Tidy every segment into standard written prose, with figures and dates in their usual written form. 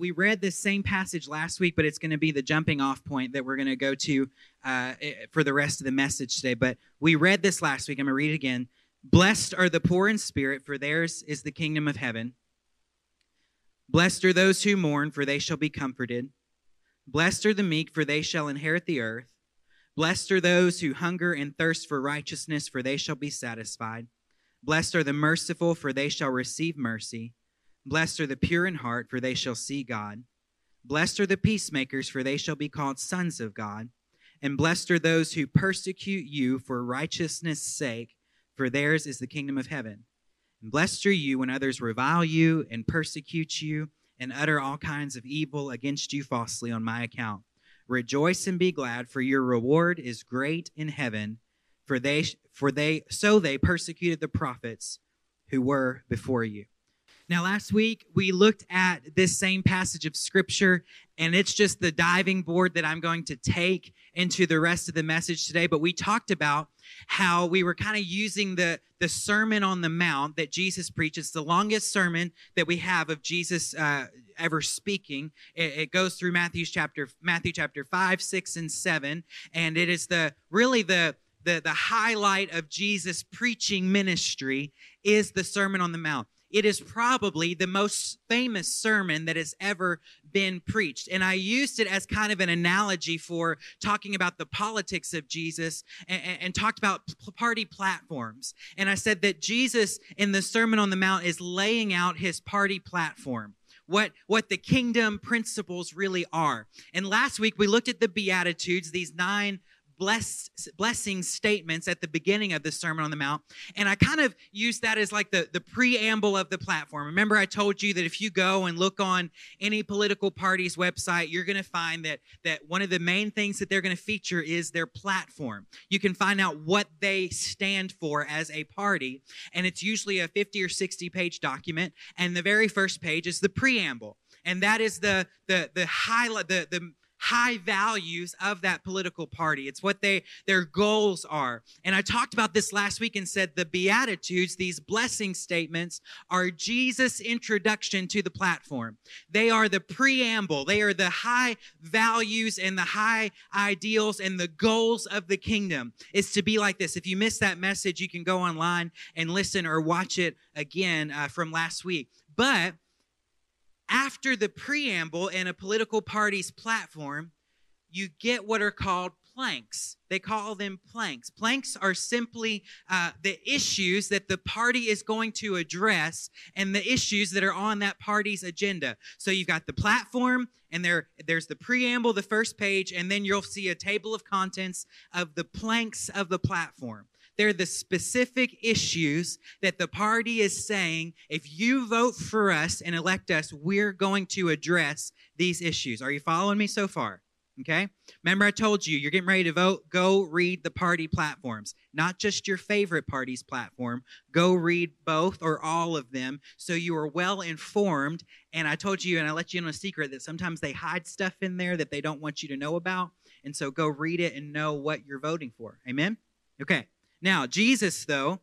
we read this same passage last week, but it's going to be the jumping off point that we're going to go to for the rest of the message today. But we read this last week. I'm going to read it again. Blessed are the poor in spirit, for theirs is the kingdom of heaven. Blessed are those who mourn, for they shall be comforted. Blessed are the meek, for they shall inherit the earth. Blessed are those who hunger and thirst for righteousness, for they shall be satisfied. Blessed are the merciful, for they shall receive mercy. Blessed are the pure in heart, for they shall see God. Blessed are the peacemakers, for they shall be called sons of God. And blessed are those who persecute you for righteousness' sake, for theirs is the kingdom of heaven. And blessed are you when others revile you and persecute you and utter all kinds of evil against you falsely on my account. Rejoice and be glad, for your reward is great in heaven, for they persecuted the prophets who were before you. Now, last week, we looked at this same passage of Scripture, and it's just the diving board that I'm going to take into the rest of the message today. But we talked about how we were kind of using the Sermon on the Mount that Jesus preached. It's the longest sermon that we have of Jesus ever speaking. It goes through Matthew chapter 5, 6, and 7, and it is the highlight of Jesus' preaching ministry is the Sermon on the Mount. It is probably the most famous sermon that has ever been preached. And I used it as kind of an analogy for talking about the politics of Jesus and talked about party platforms. And I said that Jesus in the Sermon on the Mount is laying out his party platform, what the kingdom principles really are. And last week we looked at the Beatitudes, these 9 blessing statements at the beginning of the Sermon on the Mount. And I kind of use that as like the preamble of the platform. Remember, I told you that if you go and look on any political party's website, you're going to find that one of the main things that they're going to feature is their platform. You can find out what they stand for as a party. And it's usually a 50 or 60 page document. And the very first page is the preamble. And that is the highlight, the high values of that political party. It's what their goals are. And I talked about this last week and said the Beatitudes, these blessing statements, are Jesus' introduction to the platform. They are the preamble. They are the high values and the high ideals and the goals of the kingdom. It's to be like this. If you missed that message, you can go online and listen or watch it again from last week. But after the preamble in a political party's platform, you get what are called planks. They call them planks. Planks are simply the issues that the party is going to address and the issues that are on that party's agenda. So you've got the platform, and there's the preamble, the first page, and then you'll see a table of contents of the planks of the platform. They're the specific issues that the party is saying, if you vote for us and elect us, we're going to address these issues. Are you following me so far? Okay? Remember, I told you, you're getting ready to vote. Go read the party platforms, not just your favorite party's platform. Go read both or all of them so you are well informed. And I told you, and I let you in on a secret, that sometimes they hide stuff in there that they don't want you to know about. And so go read it and know what you're voting for. Amen? Okay. Now, Jesus, though,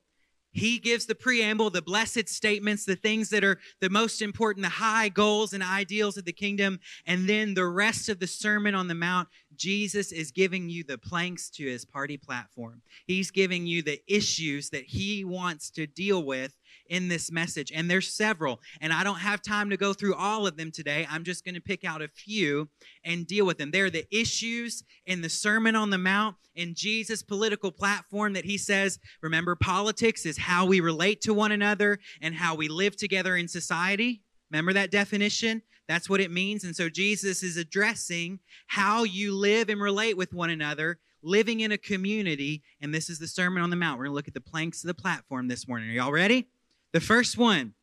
he gives the preamble, the blessed statements, the things that are the most important, the high goals and ideals of the kingdom, and then the rest of the Sermon on the Mount, Jesus is giving you the planks to his party platform. He's giving you the issues that he wants to deal with in this message, and there's several, and I don't have time to go through all of them today. I'm just going to pick out a few and deal with them. They're the issues in the Sermon on the Mount and Jesus' political platform that he says, remember, politics is how we relate to one another and how we live together in society. Remember that definition? That's what it means, and so Jesus is addressing how you live and relate with one another, living in a community, and this is the Sermon on the Mount. We're going to look at the planks of the platform this morning. Are y'all ready? The first one,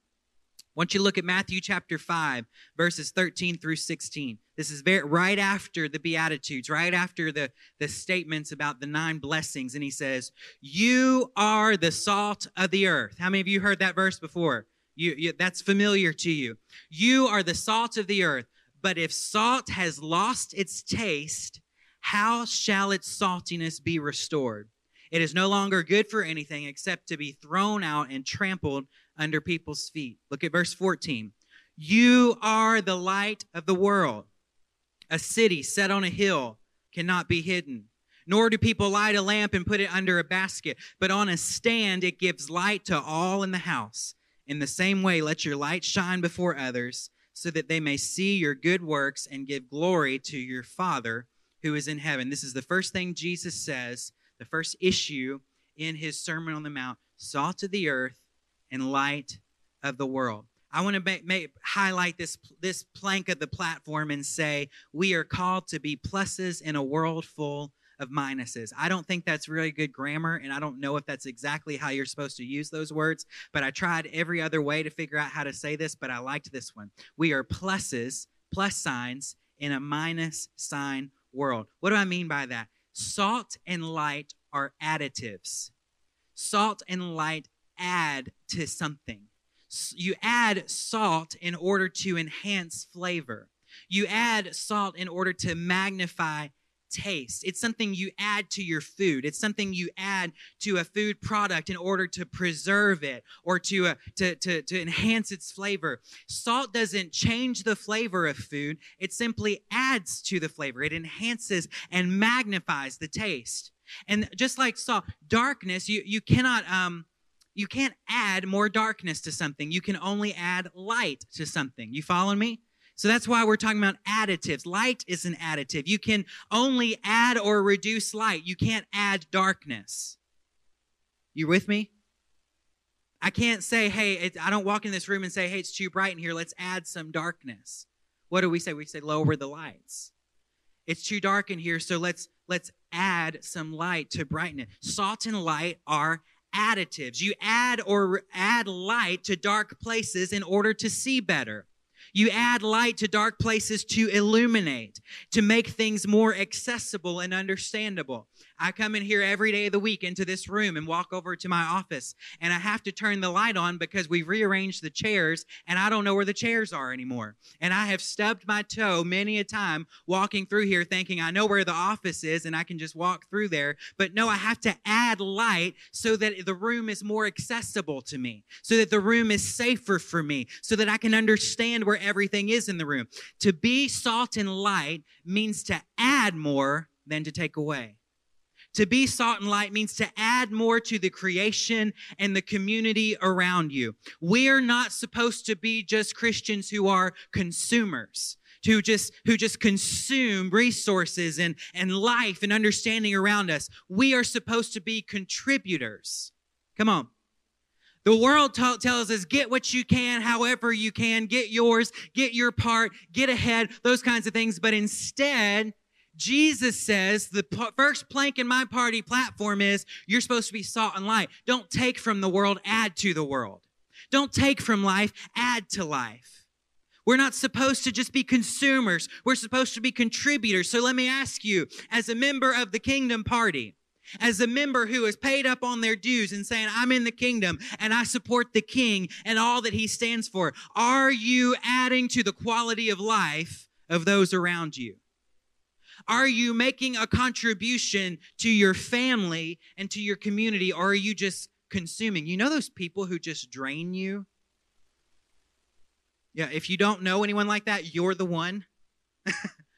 once you look at Matthew chapter 5, verses 13 through 16. This is right after the Beatitudes, right after the statements about the 9 blessings. And he says, you are the salt of the earth. How many of you heard that verse before? That's familiar to you. You are the salt of the earth. But if salt has lost its taste, how shall its saltiness be restored? It is no longer good for anything except to be thrown out and trampled under people's feet. Look at verse 14. You are the light of the world. A city set on a hill cannot be hidden. Nor do people light a lamp and put it under a basket, but on a stand it gives light to all in the house. In the same way, let your light shine before others, so that they may see your good works and give glory to your Father who is in heaven. This is the first thing Jesus says, the first issue in his Sermon on the Mount, salt of the earth and light of the world. I want to highlight this plank of the platform and say, we are called to be pluses in a world full of minuses. I don't think that's really good grammar, and I don't know if that's exactly how you're supposed to use those words, but I tried every other way to figure out how to say this, but I liked this one. We are pluses, plus signs, in a minus sign world. What do I mean by that? Salt and light are additives. Salt and light add to something. You add salt in order to enhance flavor. You add salt in order to magnify taste. It's something you add to your food. It's something you add to a food product in order to preserve it or to enhance its flavor. Salt doesn't change the flavor of food. It simply adds to the flavor. It enhances and magnifies the taste. And just like salt, darkness, you can't add more darkness to something. You can only add light to something. You following me? So that's why we're talking about additives. Light is an additive. You can only add or reduce light. You can't add darkness. You with me? I can't say, hey, I don't walk in this room and say, hey, it's too bright in here. Let's add some darkness. What do we say? We say lower the lights. It's too dark in here, so let's add some light to brighten it. Salt and light are additives. You add light to dark places in order to see better. You add light to dark places to illuminate, to make things more accessible and understandable. I come in here every day of the week into this room and walk over to my office, and I have to turn the light on because we've rearranged the chairs, and I don't know where the chairs are anymore. And I have stubbed my toe many a time walking through here thinking I know where the office is and I can just walk through there. But no, I have to add light so that the room is more accessible to me, so that the room is safer for me, so that I can understand where everything is in the room. To be salt and light means to add more than to take away. To be salt and light means to add more to the creation and the community around you. We're not supposed to be just Christians who are consumers, who just consume resources and life and understanding around us. We are supposed to be contributors. Come on. The world tells us, get what you can, however you can, get yours, get your part, get ahead, those kinds of things. But instead, Jesus says, the first plank in my party platform is, you're supposed to be salt and light. Don't take from the world, add to the world. Don't take from life, add to life. We're not supposed to just be consumers. We're supposed to be contributors. So let me ask you, as a member of the Kingdom Party, as a member who is paid up on their dues and saying, I'm in the kingdom and I support the king and all that he stands for, are you adding to the quality of life of those around you? Are you making a contribution to your family and to your community, or are you just consuming? You know those people who just drain you? Yeah, if you don't know anyone like that, you're the one.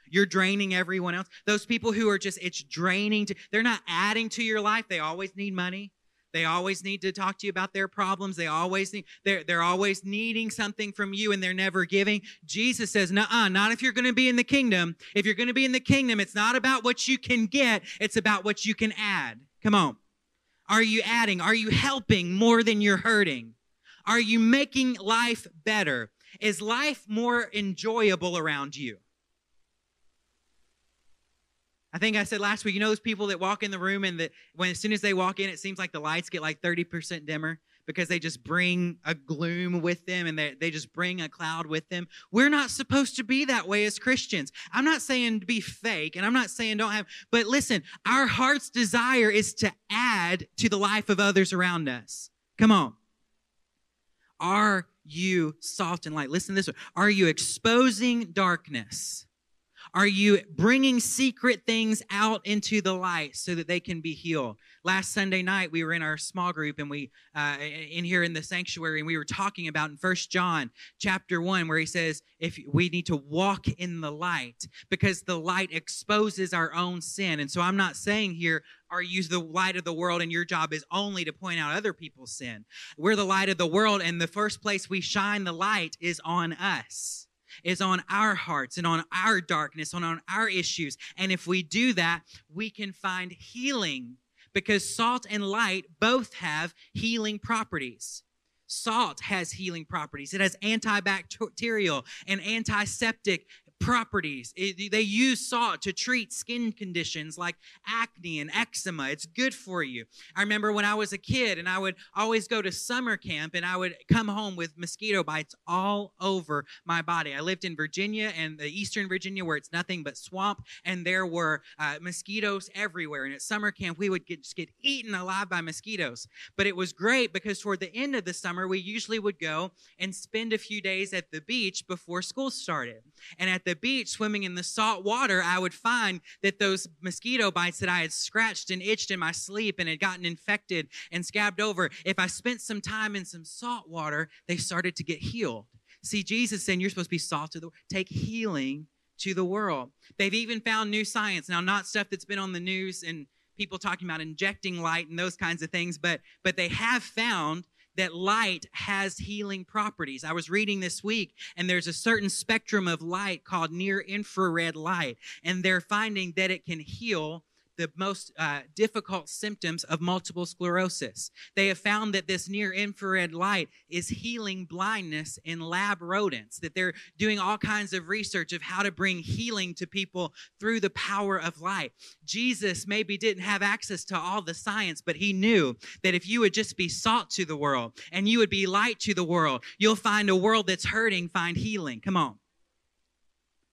You're draining everyone else. Those people who are just, it's draining. They're not adding to your life. They always need money. They always need to talk to you about their problems. They always need, they're always needing something from you and they're never giving. Jesus says, nuh-uh, not if you're going to be in the kingdom. If you're going to be in the kingdom, it's not about what you can get. It's about what you can add. Come on. Are you adding? Are you helping more than you're hurting? Are you making life better? Is life more enjoyable around you? I think I said last week, you know those people that walk in the room and that when as soon as they walk in, it seems like the lights get like 30% dimmer because they just bring a gloom with them and they just bring a cloud with them. We're not supposed to be that way as Christians. I'm not saying to be fake and I'm not saying don't have, but listen, our heart's desire is to add to the life of others around us. Come on. Are you salt and light? Listen to this one. Are you exposing darkness? Are you bringing secret things out into the light so that they can be healed? Last Sunday night, we were in our small group and we in here in the sanctuary, and we were talking about in 1 John chapter 1, where he says, if we need to walk in the light, because the light exposes our own sin. And so I'm not saying here, are you the light of the world and your job is only to point out other people's sin. We're the light of the world, and the first place we shine the light is on us, is on our hearts and on our darkness, on our issues. And if we do that, we can find healing, because salt and light both have healing properties. Salt has healing properties. It has antibacterial and antiseptic properties. They use salt to treat skin conditions like acne and eczema. It's good for you. I remember when I was a kid and I would always go to summer camp and I would come home with mosquito bites all over my body. I lived in Virginia, and the eastern Virginia, where it's nothing but swamp, and there were mosquitoes everywhere. And at summer camp, we would just get eaten alive by mosquitoes. But it was great, because toward the end of the summer, we usually would go and spend a few days at the beach before school started. And at the beach, swimming in the salt water, I would find that those mosquito bites that I had scratched and itched in my sleep and had gotten infected and scabbed over, if I spent some time in some salt water, they started to get healed. See, Jesus said, you're supposed to be salt to the world. Take healing to the world. They've even found new science. Now, not stuff that's been on the news and people talking about injecting light and those kinds of things, but they have found that light has healing properties. I was reading this week, and there's a certain spectrum of light called near-infrared light, and they're finding that it can heal the most difficult symptoms of multiple sclerosis. They have found that this near-infrared light is healing blindness in lab rodents, that they're doing all kinds of research of how to bring healing to people through the power of light. Jesus maybe didn't have access to all the science, but he knew that if you would just be salt to the world and you would be light to the world, you'll find a world that's hurting, find healing. Come on.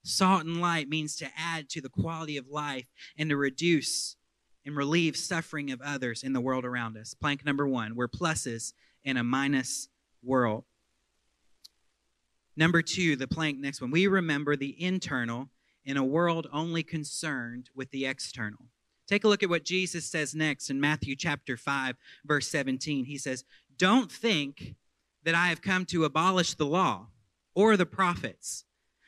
Salt and light means to add to the quality of life and to reduce and relieve suffering of others in the world around us. Plank number one, we're pluses in a minus world. Number two, the plank next one, we remember the internal in a world only concerned with the external. Take a look at what Jesus says next in Matthew chapter 5, verse 17. He says, "Don't think that I have come to abolish the law or the prophets.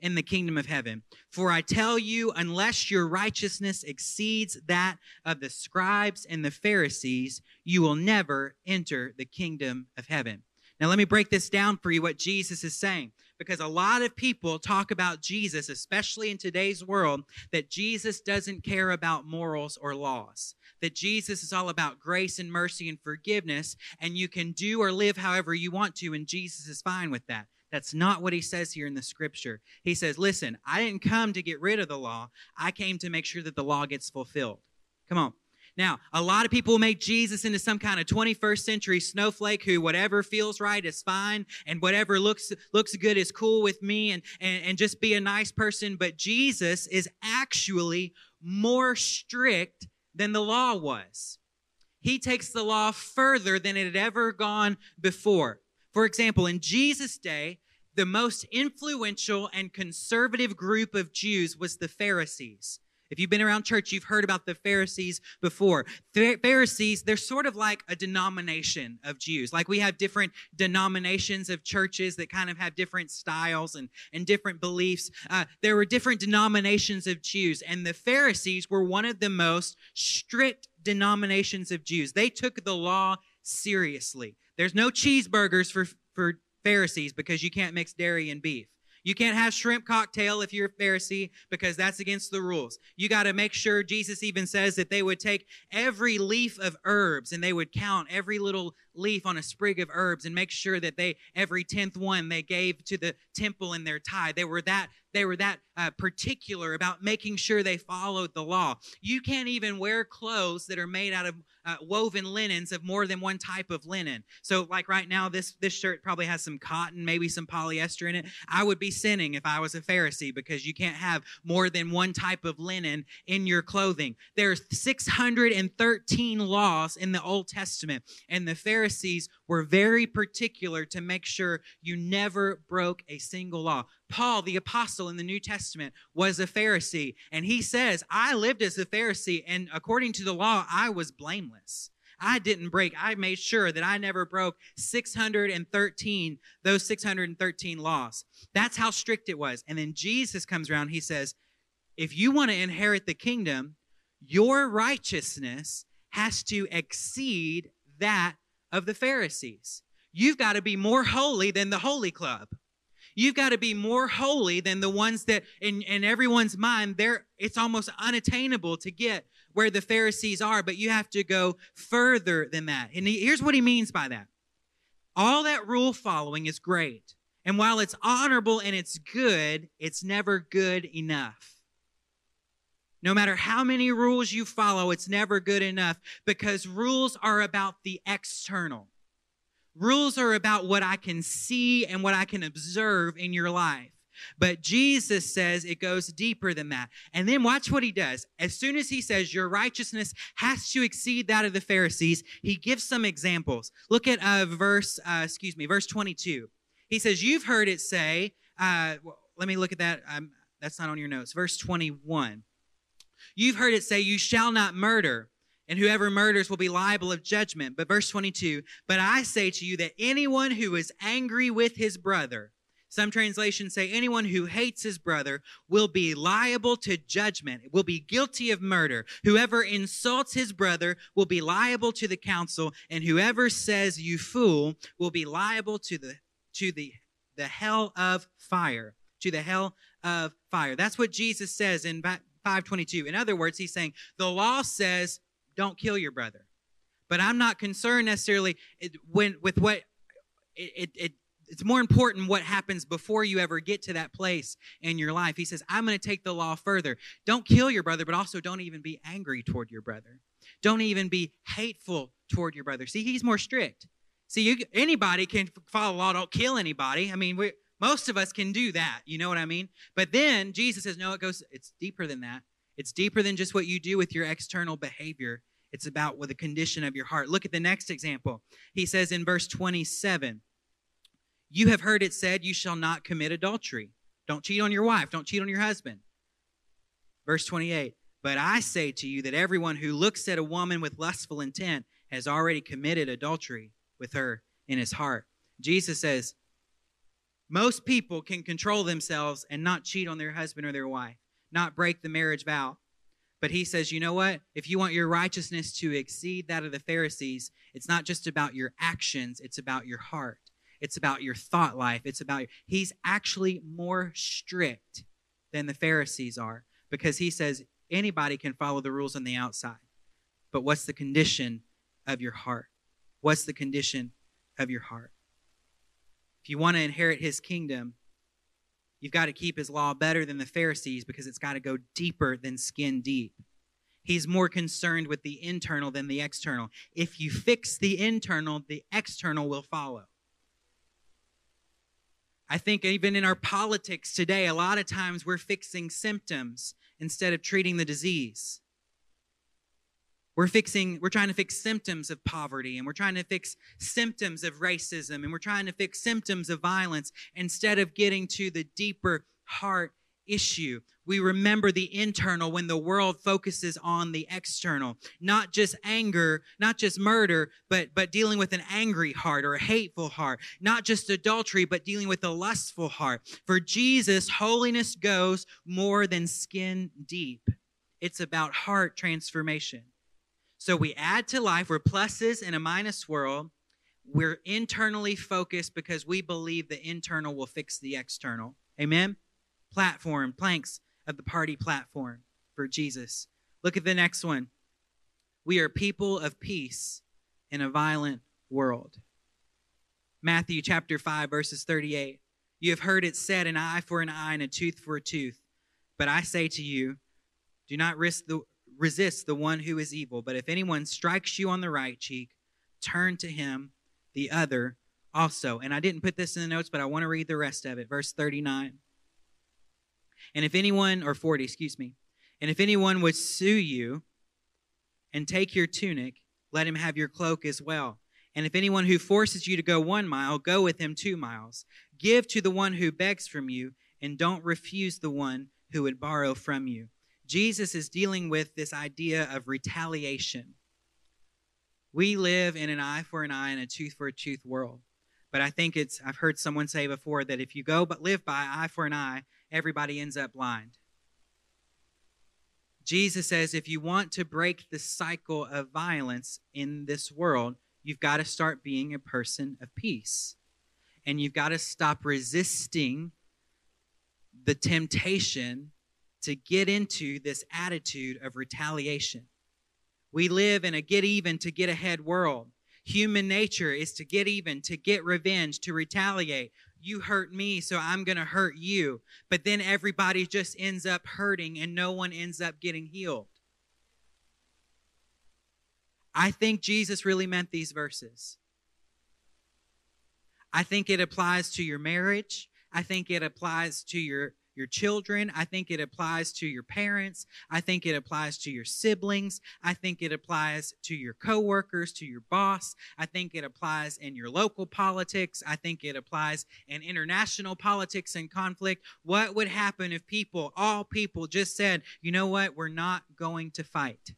in the kingdom of heaven. For I tell you, unless your righteousness exceeds that of the scribes and the Pharisees, you will never enter the kingdom of heaven." Now, let me break this down for you, what Jesus is saying, because a lot of people talk about Jesus, especially in today's world, that Jesus doesn't care about morals or laws, that Jesus is all about grace and mercy and forgiveness, and you can do or live however you want to, and Jesus is fine with that. That's not what he says here in the scripture. He says, listen, I didn't come to get rid of the law. I came to make sure that the law gets fulfilled. Come on. Now, a lot of people make Jesus into some kind of 21st century snowflake who whatever feels right is fine and whatever looks good is cool with me, and just be a nice person. But Jesus is actually more strict than the law was. He takes the law further than it had ever gone before. For example, in Jesus' day, the most influential and conservative group of Jews was the Pharisees. If you've been around church, you've heard about the Pharisees before. Pharisees, they're sort of like a denomination of Jews. Like we have different denominations of churches that kind of have different styles and different beliefs. There were different denominations of Jews, and the Pharisees were one of the most strict denominations of Jews. They took the law seriously. There's no cheeseburgers for Pharisees because you can't mix dairy and beef. You can't have shrimp cocktail if you're a Pharisee because that's against the rules. You got to make sure, Jesus even says that they would take every leaf of herbs and they would count every little leaf on a sprig of herbs and make sure that every tenth one they gave to the temple in their tithe. They were that they were that particular about making sure they followed the law. You can't even wear clothes that are made out of woven linens of more than one type of linen. So like right now, this shirt probably has some cotton, maybe some polyester in it. I would be sinning if I was a Pharisee, because you can't have more than one type of linen in your clothing. There's 613 laws in the Old Testament, and the Pharisees were very particular to make sure you never broke a single law. Paul, the apostle in the New Testament, was a Pharisee, and he says, I lived as a Pharisee, and according to the law, I was blameless. I didn't break. I made sure that I never broke those 613 laws. That's how strict it was. And then Jesus comes around, he says, if you want to inherit the kingdom, your righteousness has to exceed that of the Pharisees. You've got to be more holy than the holy club. You've got to be more holy than the ones that, in everyone's mind, it's almost unattainable to get where the Pharisees are, but you have to go further than that. And here's what he means by that. All that rule following is great, and while it's honorable and it's good, it's never good enough. No matter how many rules you follow, it's never good enough, because rules are about the external. Rules are about what I can see and what I can observe in your life. But Jesus says it goes deeper than that. And then watch what he does. As soon as he says your righteousness has to exceed that of the Pharisees, he gives some examples. Look at verse 22. He says, you've heard it say, let me look at that. That's not on your notes. Verse 21. You've heard it say, you shall not murder, and whoever murders will be liable of judgment. But verse 22, but I say to you that anyone who is angry with his brother, some translations say anyone who hates his brother, will be liable to judgment, will be guilty of murder. Whoever insults his brother will be liable to the council, and whoever says you fool will be liable to the hell of fire, to the hell of fire. That's what Jesus says in 5:22. In other words, he's saying the law says, don't kill your brother. But I'm not concerned necessarily it's more important what happens before you ever get to that place in your life. He says, I'm going to take the law further. Don't kill your brother, but also don't even be angry toward your brother. Don't even be hateful toward your brother. See, he's more strict. See, anybody can follow the law, don't kill anybody. I mean, most of us can do that. You know what I mean? But then Jesus says, no, it's deeper than that. It's deeper than just what you do with your external behavior. It's about the condition of your heart. Look at the next example. He says in verse 27, you have heard it said, you shall not commit adultery. Don't cheat on your wife. Don't cheat on your husband. Verse 28, but I say to you that everyone who looks at a woman with lustful intent has already committed adultery with her in his heart. Jesus says, most people can control themselves and not cheat on their husband or their wife, not break the marriage vow. But he says, you know what? If you want your righteousness to exceed that of the Pharisees, it's not just about your actions, it's about your heart. It's about your thought life. He's actually more strict than the Pharisees are, because he says anybody can follow the rules on the outside. But what's the condition of your heart? What's the condition of your heart? If you want to inherit his kingdom, you've got to keep his law better than the Pharisees, because it's got to go deeper than skin deep. He's more concerned with the internal than the external. If you fix the internal, the external will follow. I think even in our politics today, a lot of times we're fixing symptoms instead of treating the disease. We're trying to fix symptoms of poverty, and we're trying to fix symptoms of racism, and we're trying to fix symptoms of violence instead of getting to the deeper heart issue. We remember the internal when the world focuses on the external. Not just anger, not just murder, but dealing with an angry heart or a hateful heart. Not just adultery, but dealing with a lustful heart. For Jesus, holiness goes more than skin deep. It's about heart transformation. So we add to life, we're pluses in a minus world. We're internally focused because we believe the internal will fix the external. Amen? Planks of the party platform for Jesus. Look at the next one. We are people of peace in a violent world. Matthew chapter 5, verses 38. You have heard it said, an eye for an eye and a tooth for a tooth. But I say to you, do not resist the one who is evil. But if anyone strikes you on the right cheek, turn to him the other also. And I didn't put this in the notes, but I want to read the rest of it. Verse 39. And if anyone, or 40, excuse me. And if anyone would sue you and take your tunic, let him have your cloak as well. And if anyone who forces you to go 1 mile, go with him 2 miles. Give to the one who begs from you, and don't refuse the one who would borrow from you. Jesus is dealing with this idea of retaliation. We live in an eye for an eye and a tooth for a tooth world. But I think I've heard someone say before that if you go but live by eye for an eye, everybody ends up blind. Jesus says if you want to break the cycle of violence in this world, you've got to start being a person of peace. And you've got to stop resisting the temptation to get into this attitude of retaliation. We live in a get even to get ahead world. Human nature is to get even, to get revenge, to retaliate. You hurt me, so I'm going to hurt you. But then everybody just ends up hurting and no one ends up getting healed. I think Jesus really meant these verses. I think it applies to your marriage. I think it applies to your children. I think it applies to your parents. I think it applies to your siblings. I think it applies to your coworkers, to your boss. I think it applies in your local politics. I think it applies in international politics and conflict. What would happen if all people just said, you know what, we're not going to fight?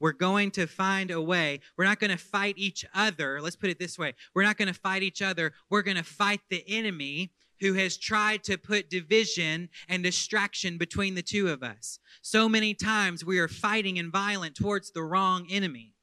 We're going to find a way. We're not going to fight each other. Let's put it this way. We're not going to fight each other. We're going to fight the enemy who has tried to put division and distraction between the two of us. So many times we are fighting and violent towards the wrong enemy.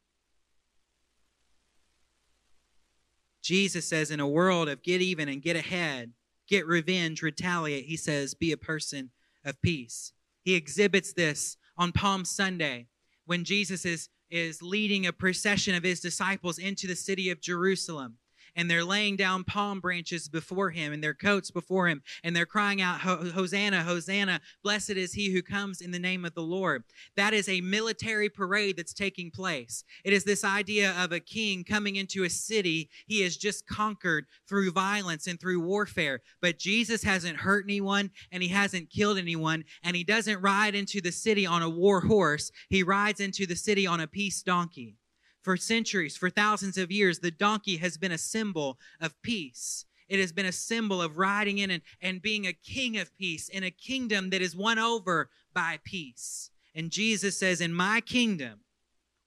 Jesus says in a world of get even and get ahead, get revenge, retaliate, he says be a person of peace. He exhibits this on Palm Sunday when Jesus is leading a procession of his disciples into the city of Jerusalem. And they're laying down palm branches before him and their coats before him. And they're crying out, Hosanna, Hosanna, blessed is he who comes in the name of the Lord. That is a military parade that's taking place. It is this idea of a king coming into a city he has just conquered through violence and through warfare. But Jesus hasn't hurt anyone and he hasn't killed anyone. And he doesn't ride into the city on a war horse. He rides into the city on a peace donkey. For centuries, for thousands of years, the donkey has been a symbol of peace. It has been a symbol of riding in and being a king of peace in a kingdom that is won over by peace. And Jesus says, in my kingdom,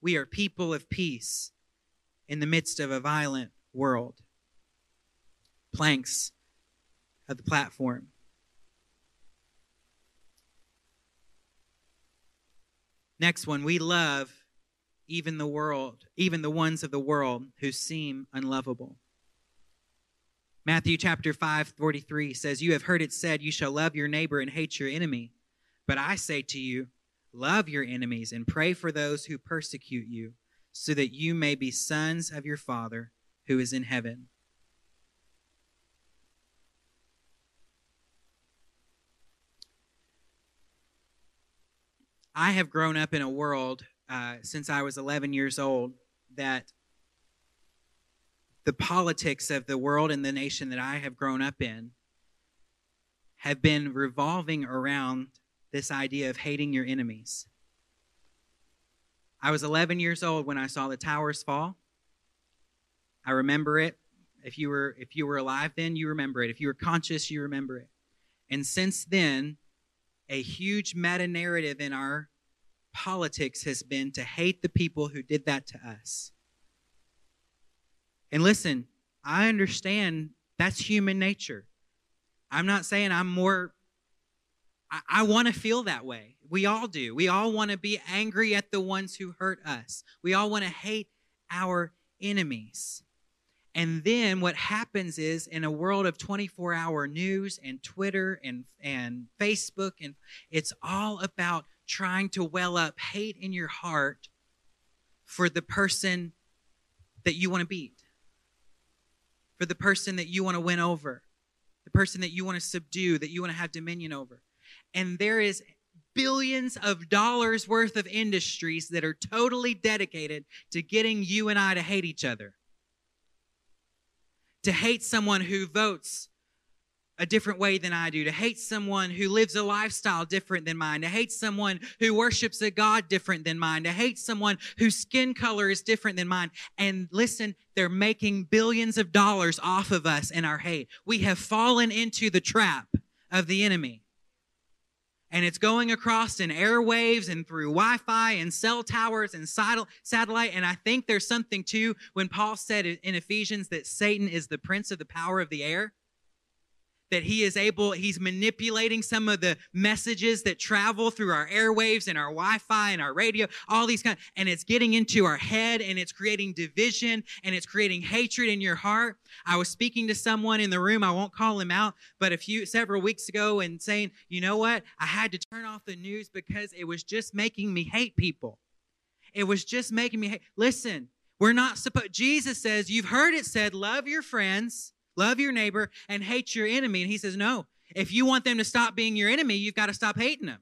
we are people of peace in the midst of a violent world. Planks of the platform. Next one, we love even the ones of the world who seem unlovable. Matthew chapter 5:43 says, you have heard it said, you shall love your neighbor and hate your enemy. But I say to you, love your enemies and pray for those who persecute you, so that you may be sons of your Father who is in heaven. I have grown up in a world since I was 11 years old, that the politics of the world and the nation that I have grown up in have been revolving around this idea of hating your enemies. I was 11 years old when I saw the towers fall. I remember it. If you were alive then, you remember it. If you were conscious, you remember it. And since then, a huge meta-narrative in our politics has been to hate the people who did that to us. And listen, I understand that's human nature. I'm not saying I want to feel that way. We all do. We all want to be angry at the ones who hurt us. We all want to hate our enemies. And then what happens is in a world of 24-hour news and Twitter and Facebook, and it's all about trying to well up hate in your heart for the person that you want to beat, for the person that you want to win over, the person that you want to subdue, that you want to have dominion over. And there is billions of dollars worth of industries that are totally dedicated to getting you and I to hate each other. To hate someone who votes a different way than I do, to hate someone who lives a lifestyle different than mine, to hate someone who worships a God different than mine, to hate someone whose skin color is different than mine. And listen, they're making billions of dollars off of us and our hate. We have fallen into the trap of the enemy. And it's going across in airwaves and through Wi-Fi and cell towers and satellite. And I think there's something too when Paul said in Ephesians that Satan is the prince of the power of the air. That he is able, he's manipulating some of the messages that travel through our airwaves and our Wi-Fi and our radio, all these kinds, and it's getting into our head and it's creating division and it's creating hatred in your heart. I was speaking to someone in the room, I won't call him out, but several weeks ago and saying, you know what, I had to turn off the news because it was just making me hate people. It was just making me hate. Listen, we're not supposed, Jesus says, you've heard it said, love your friends, love your neighbor, and hate your enemy. And he says, no, if you want them to stop being your enemy, you've got to stop hating them.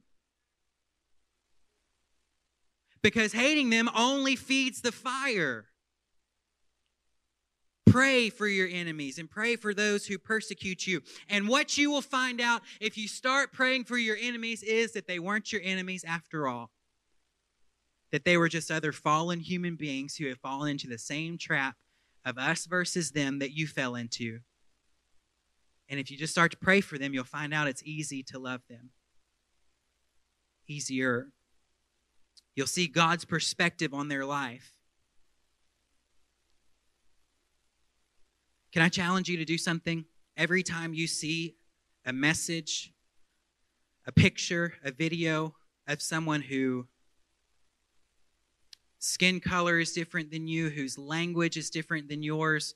Because hating them only feeds the fire. Pray for your enemies and pray for those who persecute you. And what you will find out if you start praying for your enemies is that they weren't your enemies after all. That they were just other fallen human beings who have fallen into the same trap of us versus them that you fell into. And if you just start to pray for them, you'll find out it's easy to love them. Easier. You'll see God's perspective on their life. Can I challenge you to do something? Every time you see a message, a picture, a video of someone who skin color is different than you, whose language is different than yours,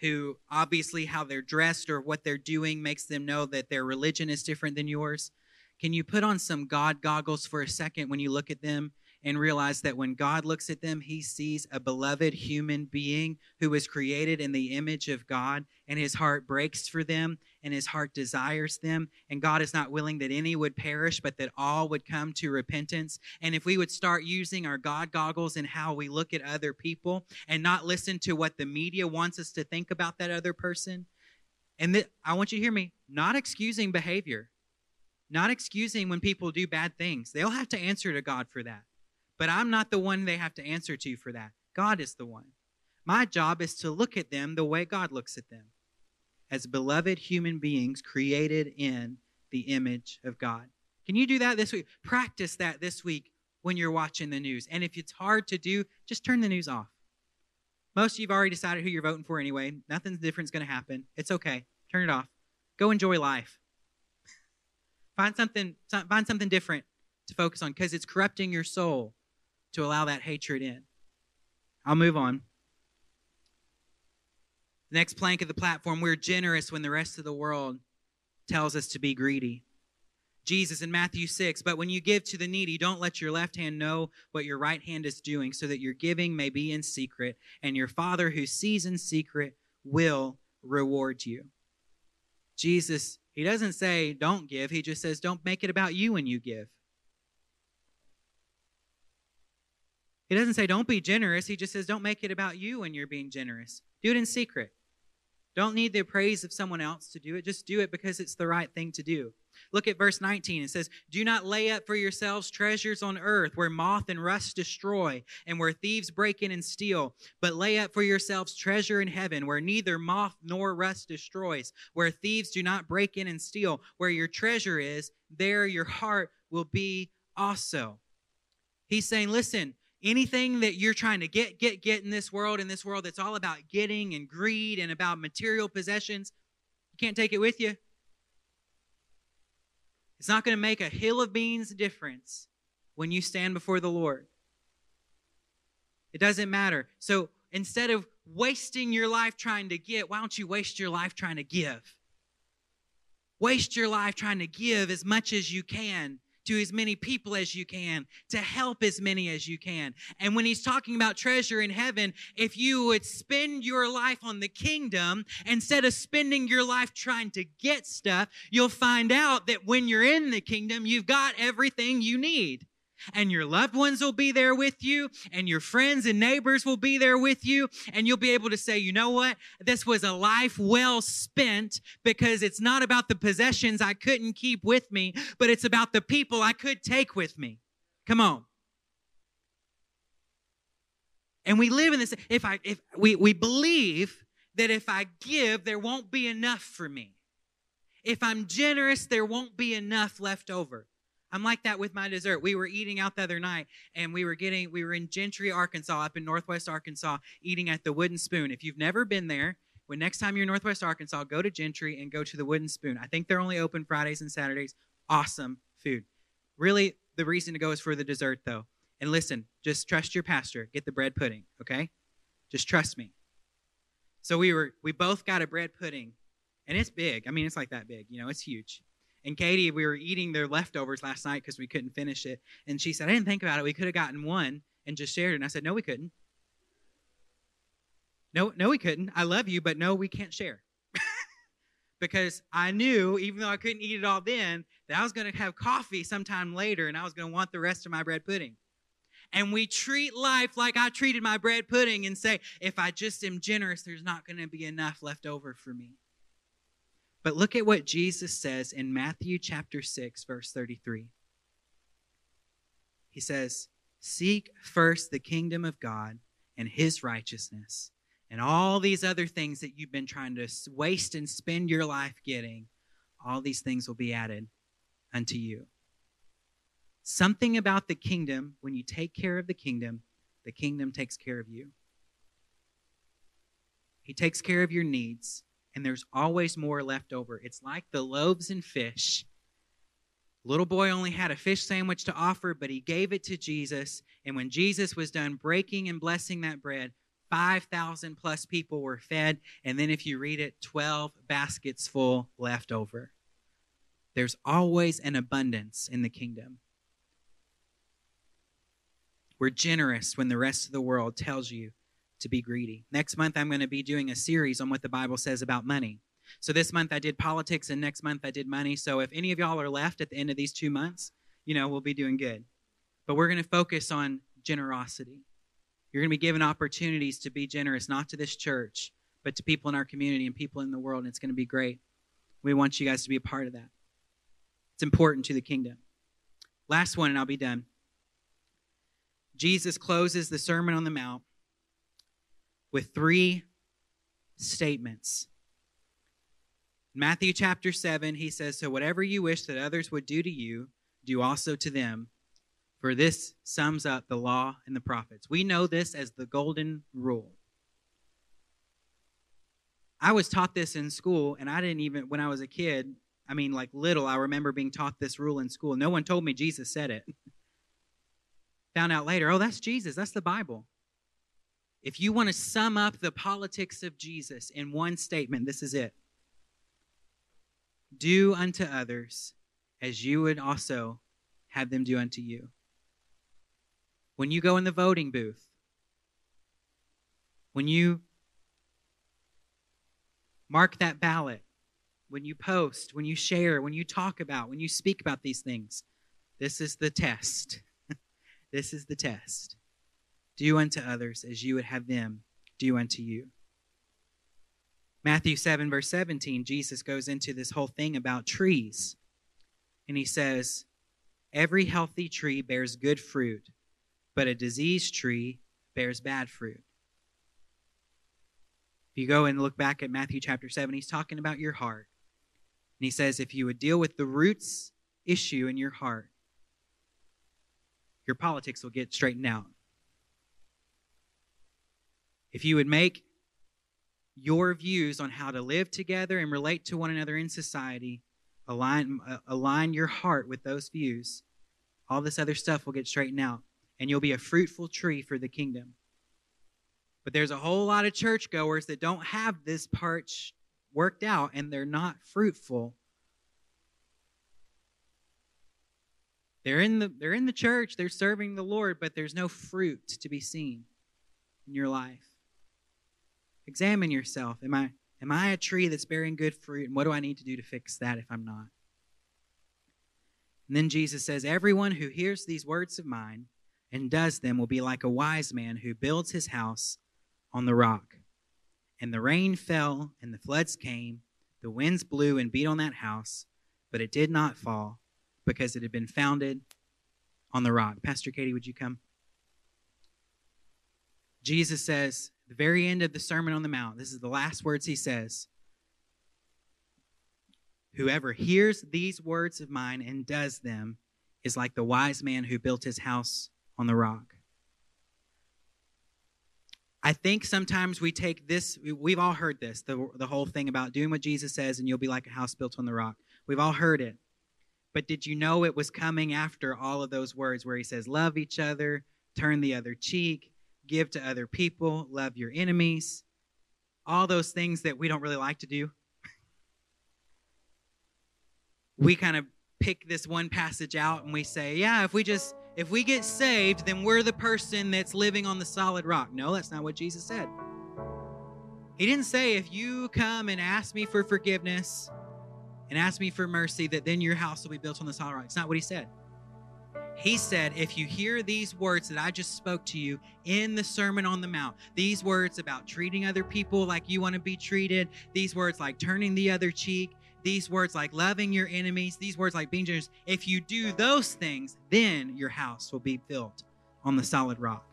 who obviously how they're dressed or what they're doing makes them know that their religion is different than yours. Can you put on some God goggles for a second when you look at them and realize that when God looks at them, he sees a beloved human being who was created in the image of God, and his heart breaks for them and his heart desires them, and God is not willing that any would perish, but that all would come to repentance. And if we would start using our God goggles in how we look at other people and not listen to what the media wants us to think about that other person, and I want you to hear me, not excusing behavior, not excusing when people do bad things. They'll have to answer to God for that, but I'm not the one they have to answer to for that. God is the one. My job is to look at them the way God looks at them, as beloved human beings created in the image of God. Can you do that this week? Practice that this week when you're watching the news. And if it's hard to do, just turn the news off. Most of you have already decided who you're voting for anyway. Nothing different's going to happen. It's okay. Turn it off. Go enjoy life. Find something different to focus on, because it's corrupting your soul to allow that hatred in. I'll move on. The next plank of the platform, we're generous when the rest of the world tells us to be greedy. Jesus in Matthew 6, but when you give to the needy, don't let your left hand know what your right hand is doing, so that your giving may be in secret, and your Father who sees in secret will reward you. Jesus, he doesn't say don't give. He just says don't make it about you when you give. He doesn't say don't be generous. He just says don't make it about you when you're being generous. Do it in secret. Don't need the praise of someone else to do it. Just do it because it's the right thing to do. Look at verse 19. It says, do not lay up for yourselves treasures on earth where moth and rust destroy and where thieves break in and steal, but lay up for yourselves treasure in heaven where neither moth nor rust destroys, where thieves do not break in and steal. Where your treasure is, there your heart will be also. He's saying, listen, anything that you're trying to get in this world that's all about getting and greed and about material possessions, you can't take it with you. It's not going to make a hill of beans difference when you stand before the Lord. It doesn't matter. So instead of wasting your life trying to get, why don't you waste your life trying to give? Waste your life trying to give as much as you can to as many people as you can, to help as many as you can. And when he's talking about treasure in heaven, if you would spend your life on the kingdom instead of spending your life trying to get stuff, you'll find out that when you're in the kingdom, you've got everything you need. And your loved ones will be there with you, and your friends and neighbors will be there with you, and you'll be able to say, you know what? This was a life well spent, because it's not about the possessions I couldn't keep with me, but it's about the people I could take with me. Come on. And we live in this, if we believe that if I give, there won't be enough for me. If I'm generous, there won't be enough left over. I'm like that with my dessert. We were eating out the other night, and we were in Gentry, Arkansas, up in Northwest Arkansas, eating at the Wooden Spoon. If you've never been there, when next time you're in Northwest Arkansas, go to Gentry and go to the Wooden Spoon. I think they're only open Fridays and Saturdays. Awesome food. Really, the reason to go is for the dessert, though. And listen, just trust your pastor. Get the bread pudding, okay? Just trust me. So we both got a bread pudding, and it's big. I mean, it's like that big. You know, it's huge. And Katie, we were eating their leftovers last night because we couldn't finish it. And she said, I didn't think about it. We could have gotten one and just shared it. And I said, no, we couldn't. No, we couldn't. I love you, but no, we can't share. Because I knew, even though I couldn't eat it all then, that I was going to have coffee sometime later and I was going to want the rest of my bread pudding. And we treat life like I treated my bread pudding and say, if I just am generous, there's not going to be enough left over for me. But look at what Jesus says in Matthew chapter 6, verse 33. He says, seek first the kingdom of God and his righteousness, and all these other things that you've been trying to waste and spend your life getting, all these things will be added unto you. Something about the kingdom, when you take care of the kingdom takes care of you. He takes care of your needs. And there's always more left over. It's like the loaves and fish. Little boy only had a fish sandwich to offer, but he gave it to Jesus. And when Jesus was done breaking and blessing that bread, 5,000 plus people were fed. And then if you read it, 12 baskets full left over. There's always an abundance in the kingdom. We're generous when the rest of the world tells you to be greedy. Next month, I'm going to be doing a series on what the Bible says about money. So this month I did politics, and next month I did money. So if any of y'all are left at the end of these 2 months, you know, we'll be doing good. But we're going to focus on generosity. You're going to be given opportunities to be generous, not to this church, but to people in our community and people in the world, and it's going to be great. We want you guys to be a part of that. It's important to the kingdom. Last one, and I'll be done. Jesus closes the Sermon on the Mount with three statements. In Matthew chapter 7, he says, so whatever you wish that others would do to you, do also to them, for this sums up the law and the prophets. We know this as the golden rule. I was taught this in school, and I didn't even, when I was a kid, I mean, like little, I remember being taught this rule in school. No one told me Jesus said it. Found out later, oh, that's Jesus, that's the Bible. If you want to sum up the politics of Jesus in one statement, this is it. Do unto others as you would also have them do unto you. When you go in the voting booth, when you mark that ballot, when you post, when you share, when you talk about, when you speak about these things, this is the test. This is the test. Do unto others as you would have them do unto you. Matthew 7, verse 17, Jesus goes into this whole thing about trees. And he says, every healthy tree bears good fruit, but a diseased tree bears bad fruit. If you go and look back at Matthew chapter 7, he's talking about your heart. And he says, if you would deal with the roots issue in your heart, your politics will get straightened out. If you would make your views on how to live together and relate to one another in society, align your heart with those views, all this other stuff will get straightened out, and you'll be a fruitful tree for the kingdom. But there's a whole lot of churchgoers that don't have this part worked out, and they're not fruitful. They're in the church, they're serving the Lord, but there's no fruit to be seen in your life. Examine yourself. Am I a tree that's bearing good fruit? And what do I need to do to fix that if I'm not? And then Jesus says, everyone who hears these words of mine and does them will be like a wise man who builds his house on the rock. And the rain fell, and the floods came, the winds blew and beat on that house, but it did not fall because it had been founded on the rock. Pastor Katie, would you come? Jesus says, the very end of the Sermon on the Mount, this is the last words he says, whoever hears these words of mine and does them is like the wise man who built his house on the rock. I think sometimes we take this, we've all heard this, the whole thing about doing what Jesus says and you'll be like a house built on the rock. We've all heard it. But did you know it was coming after all of those words where he says, love each other, turn the other cheek, give to other people, love your enemies, all those things that we don't really like to do? We kind of pick this one passage out and we say, yeah, if we get saved, then we're the person that's living on the solid rock. No, that's not what Jesus said. He didn't say, if you come and ask me for forgiveness and ask me for mercy, that then your house will be built on the solid rock. It's not what he said. He said, if you hear these words that I just spoke to you in the Sermon on the Mount, these words about treating other people like you want to be treated, these words like turning the other cheek, these words like loving your enemies, these words like being generous, if you do those things, then your house will be built on the solid rock.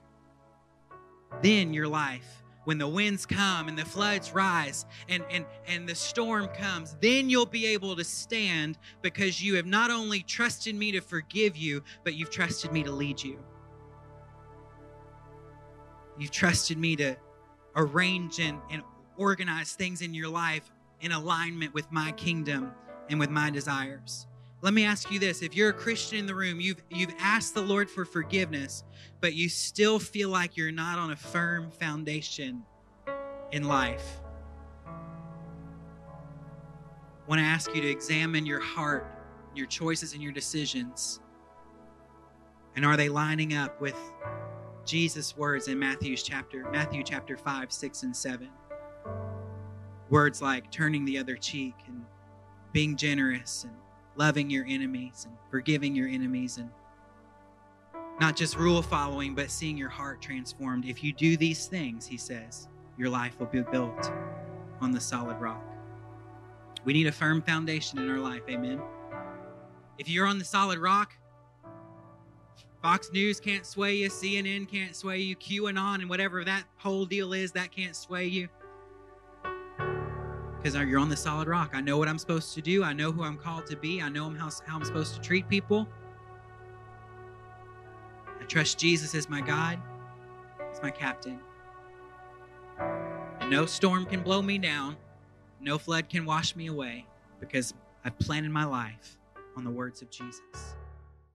Then your life, when the winds come and the floods rise and the storm comes, then you'll be able to stand because you have not only trusted me to forgive you, but you've trusted me to lead you. You've trusted me to arrange and organize things in your life in alignment with my kingdom and with my desires. Let me ask you this. If you're a Christian in the room, you've asked the Lord for forgiveness, but you still feel like you're not on a firm foundation in life. I want to ask you to examine your heart, your choices, and your decisions. And are they lining up with Jesus' words in Matthew chapter 5, 6, and 7? Words like turning the other cheek and being generous and loving your enemies and forgiving your enemies and not just rule following, but seeing your heart transformed. If you do these things, he says, your life will be built on the solid rock. We need a firm foundation in our life, amen? If you're on the solid rock, Fox News can't sway you, CNN can't sway you, QAnon and whatever that whole deal is, that can't sway you. Because you're on the solid rock. I know what I'm supposed to do. I know who I'm called to be. I know how I'm supposed to treat people. I trust Jesus as my guide. He's my captain. And no storm can blow me down. No flood can wash me away because I've planted my life on the words of Jesus.